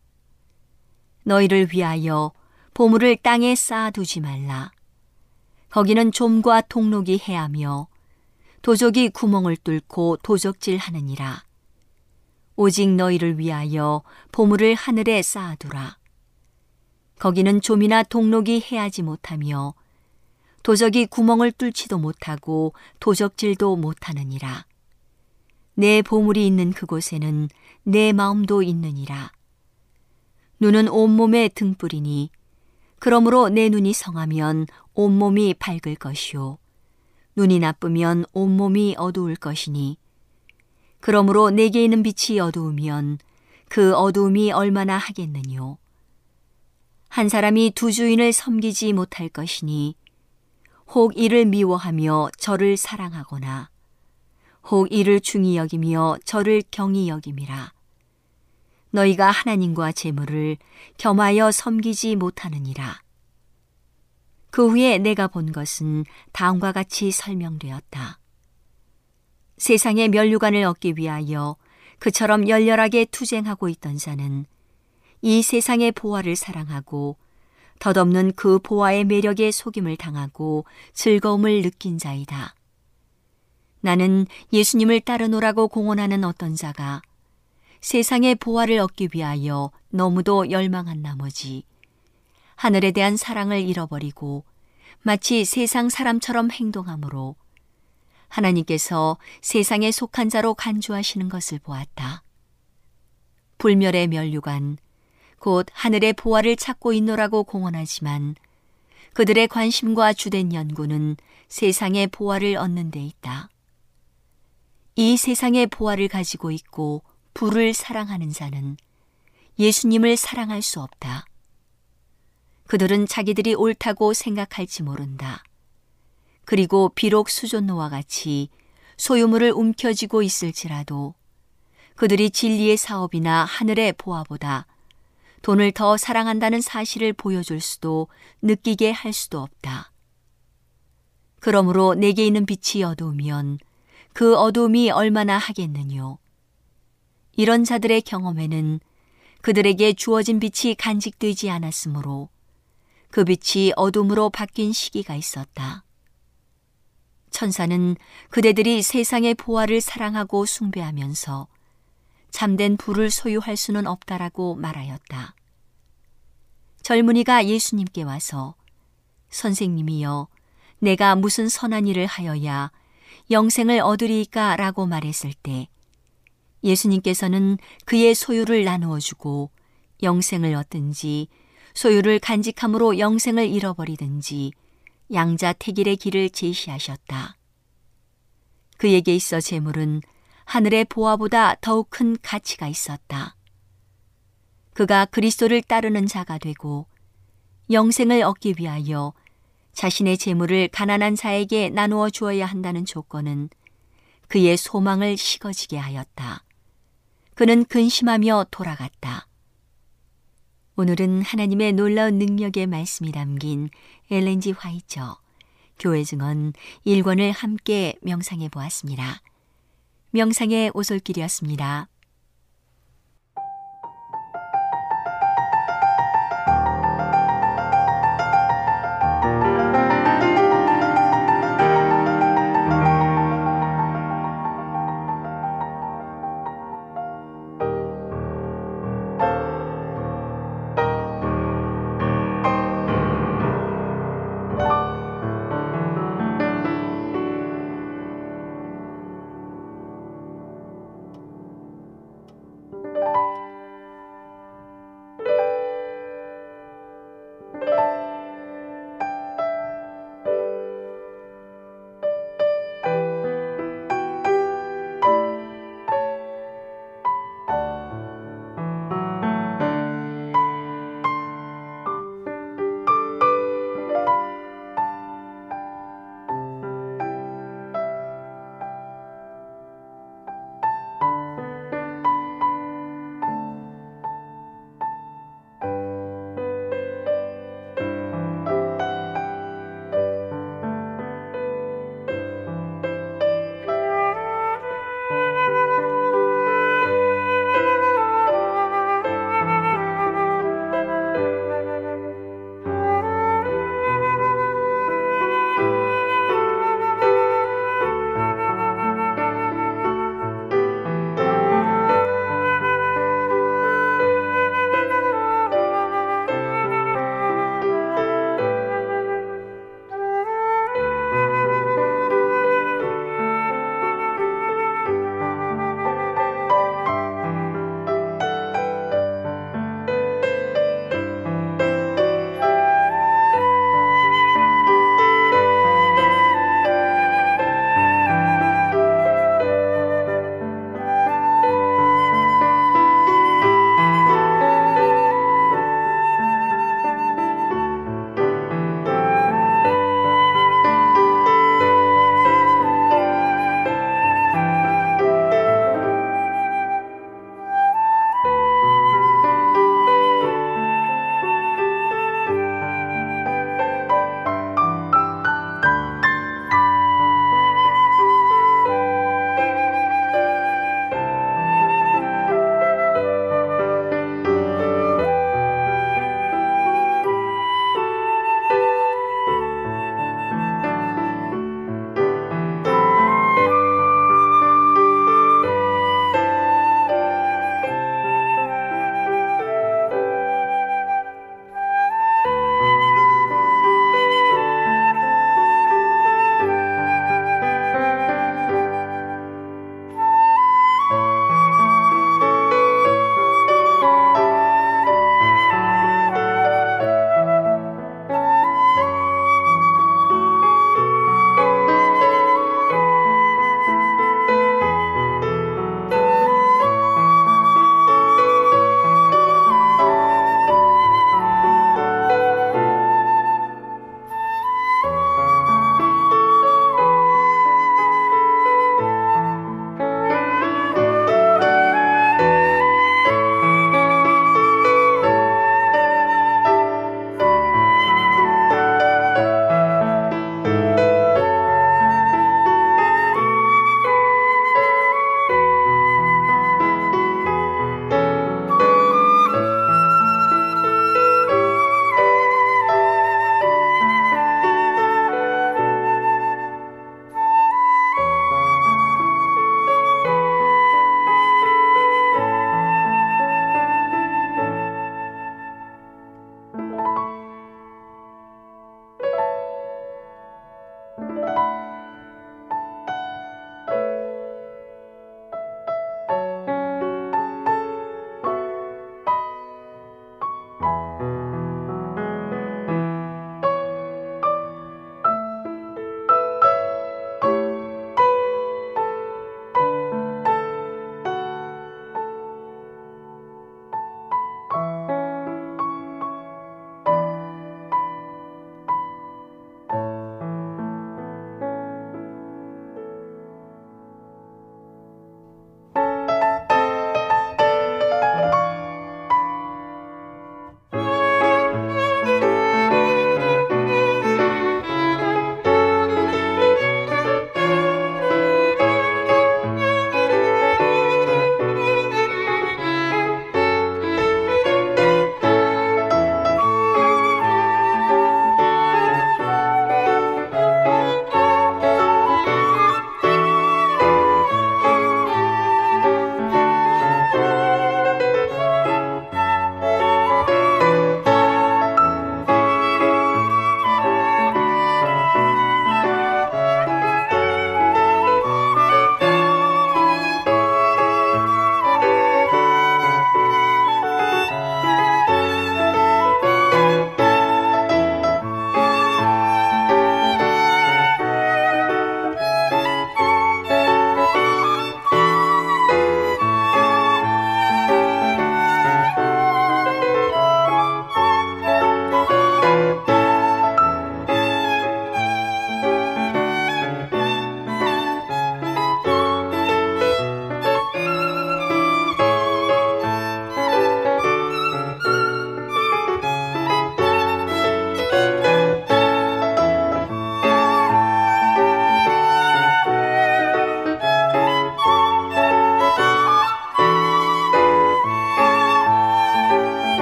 너희를 위하여 보물을 땅에 쌓아두지 말라. 거기는 좀과 동록이 해하며 도적이 구멍을 뚫고 도적질하느니라. 오직 너희를 위하여 보물을 하늘에 쌓아두라. 거기는 좀이나 동록이 해하지 못하며 도적이 구멍을 뚫지도 못하고 도적질도 못하느니라. 내 보물이 있는 그곳에는 내 마음도 있느니라. 눈은 온몸의 등불이니 그러므로 내 눈이 성하면 온몸이 밝을 것이요 눈이 나쁘면 온몸이 어두울 것이니 그러므로 내게 있는 빛이 어두우면 그 어두움이 얼마나 하겠느뇨. 한 사람이 두 주인을 섬기지 못할 것이니 혹 이를 미워하며 저를 사랑하거나 혹 이를 중히 여기며 저를 경히 여김이라. 너희가 하나님과 재물을 겸하여 섬기지 못하느니라. 그 후에 내가 본 것은 다음과 같이 설명되었다. 세상의 면류관을 얻기 위하여 그처럼 열렬하게 투쟁하고 있던 자는 이 세상의 보화를 사랑하고 덧없는 그 보화의 매력에 속임을 당하고 즐거움을 느낀 자이다. 나는 예수님을 따르노라고 공언하는 어떤 자가 세상의 보화를 얻기 위하여 너무도 열망한 나머지 하늘에 대한 사랑을 잃어버리고 마치 세상 사람처럼 행동함으로 하나님께서 세상에 속한 자로 간주하시는 것을 보았다. 불멸의 면류관, 곧 하늘의 보화를 찾고 있노라고 공언하지만 그들의 관심과 주된 연구는 세상의 보화를 얻는 데 있다. 이 세상의 보화를 가지고 있고 부를 사랑하는 자는 예수님을 사랑할 수 없다. 그들은 자기들이 옳다고 생각할지 모른다. 그리고 비록 수존노와 같이 소유물을 움켜쥐고 있을지라도 그들이 진리의 사업이나 하늘의 보화보다 돈을 더 사랑한다는 사실을 보여줄 수도 느끼게 할 수도 없다. 그러므로 내게 있는 빛이 어두우면 그 어두움이 얼마나 하겠느뇨. 이런 자들의 경험에는 그들에게 주어진 빛이 간직되지 않았으므로 그 빛이 어둠으로 바뀐 시기가 있었다. 천사는 그대들이 세상의 보화를 사랑하고 숭배하면서 참된 부를 소유할 수는 없다라고 말하였다. 젊은이가 예수님께 와서 선생님이여 내가 무슨 선한 일을 하여야 영생을 얻으리이까 라고 말했을 때 예수님께서는 그의 소유를 나누어 주고 영생을 얻든지 소유를 간직함으로 영생을 잃어버리든지 양자택일의 길을 제시하셨다. 그에게 있어 재물은 하늘의 보화보다 더욱 큰 가치가 있었다. 그가 그리스도를 따르는 자가 되고 영생을 얻기 위하여 자신의 재물을 가난한 자에게 나누어 주어야 한다는 조건은 그의 소망을 식어지게 하였다. 그는 근심하며 돌아갔다. 오늘은 하나님의 놀라운 능력의 말씀이 담긴 엘렌 지 화이트 교회 증언 일 권을 함께 명상해 보았습니다. 명상의 오솔길이었습니다.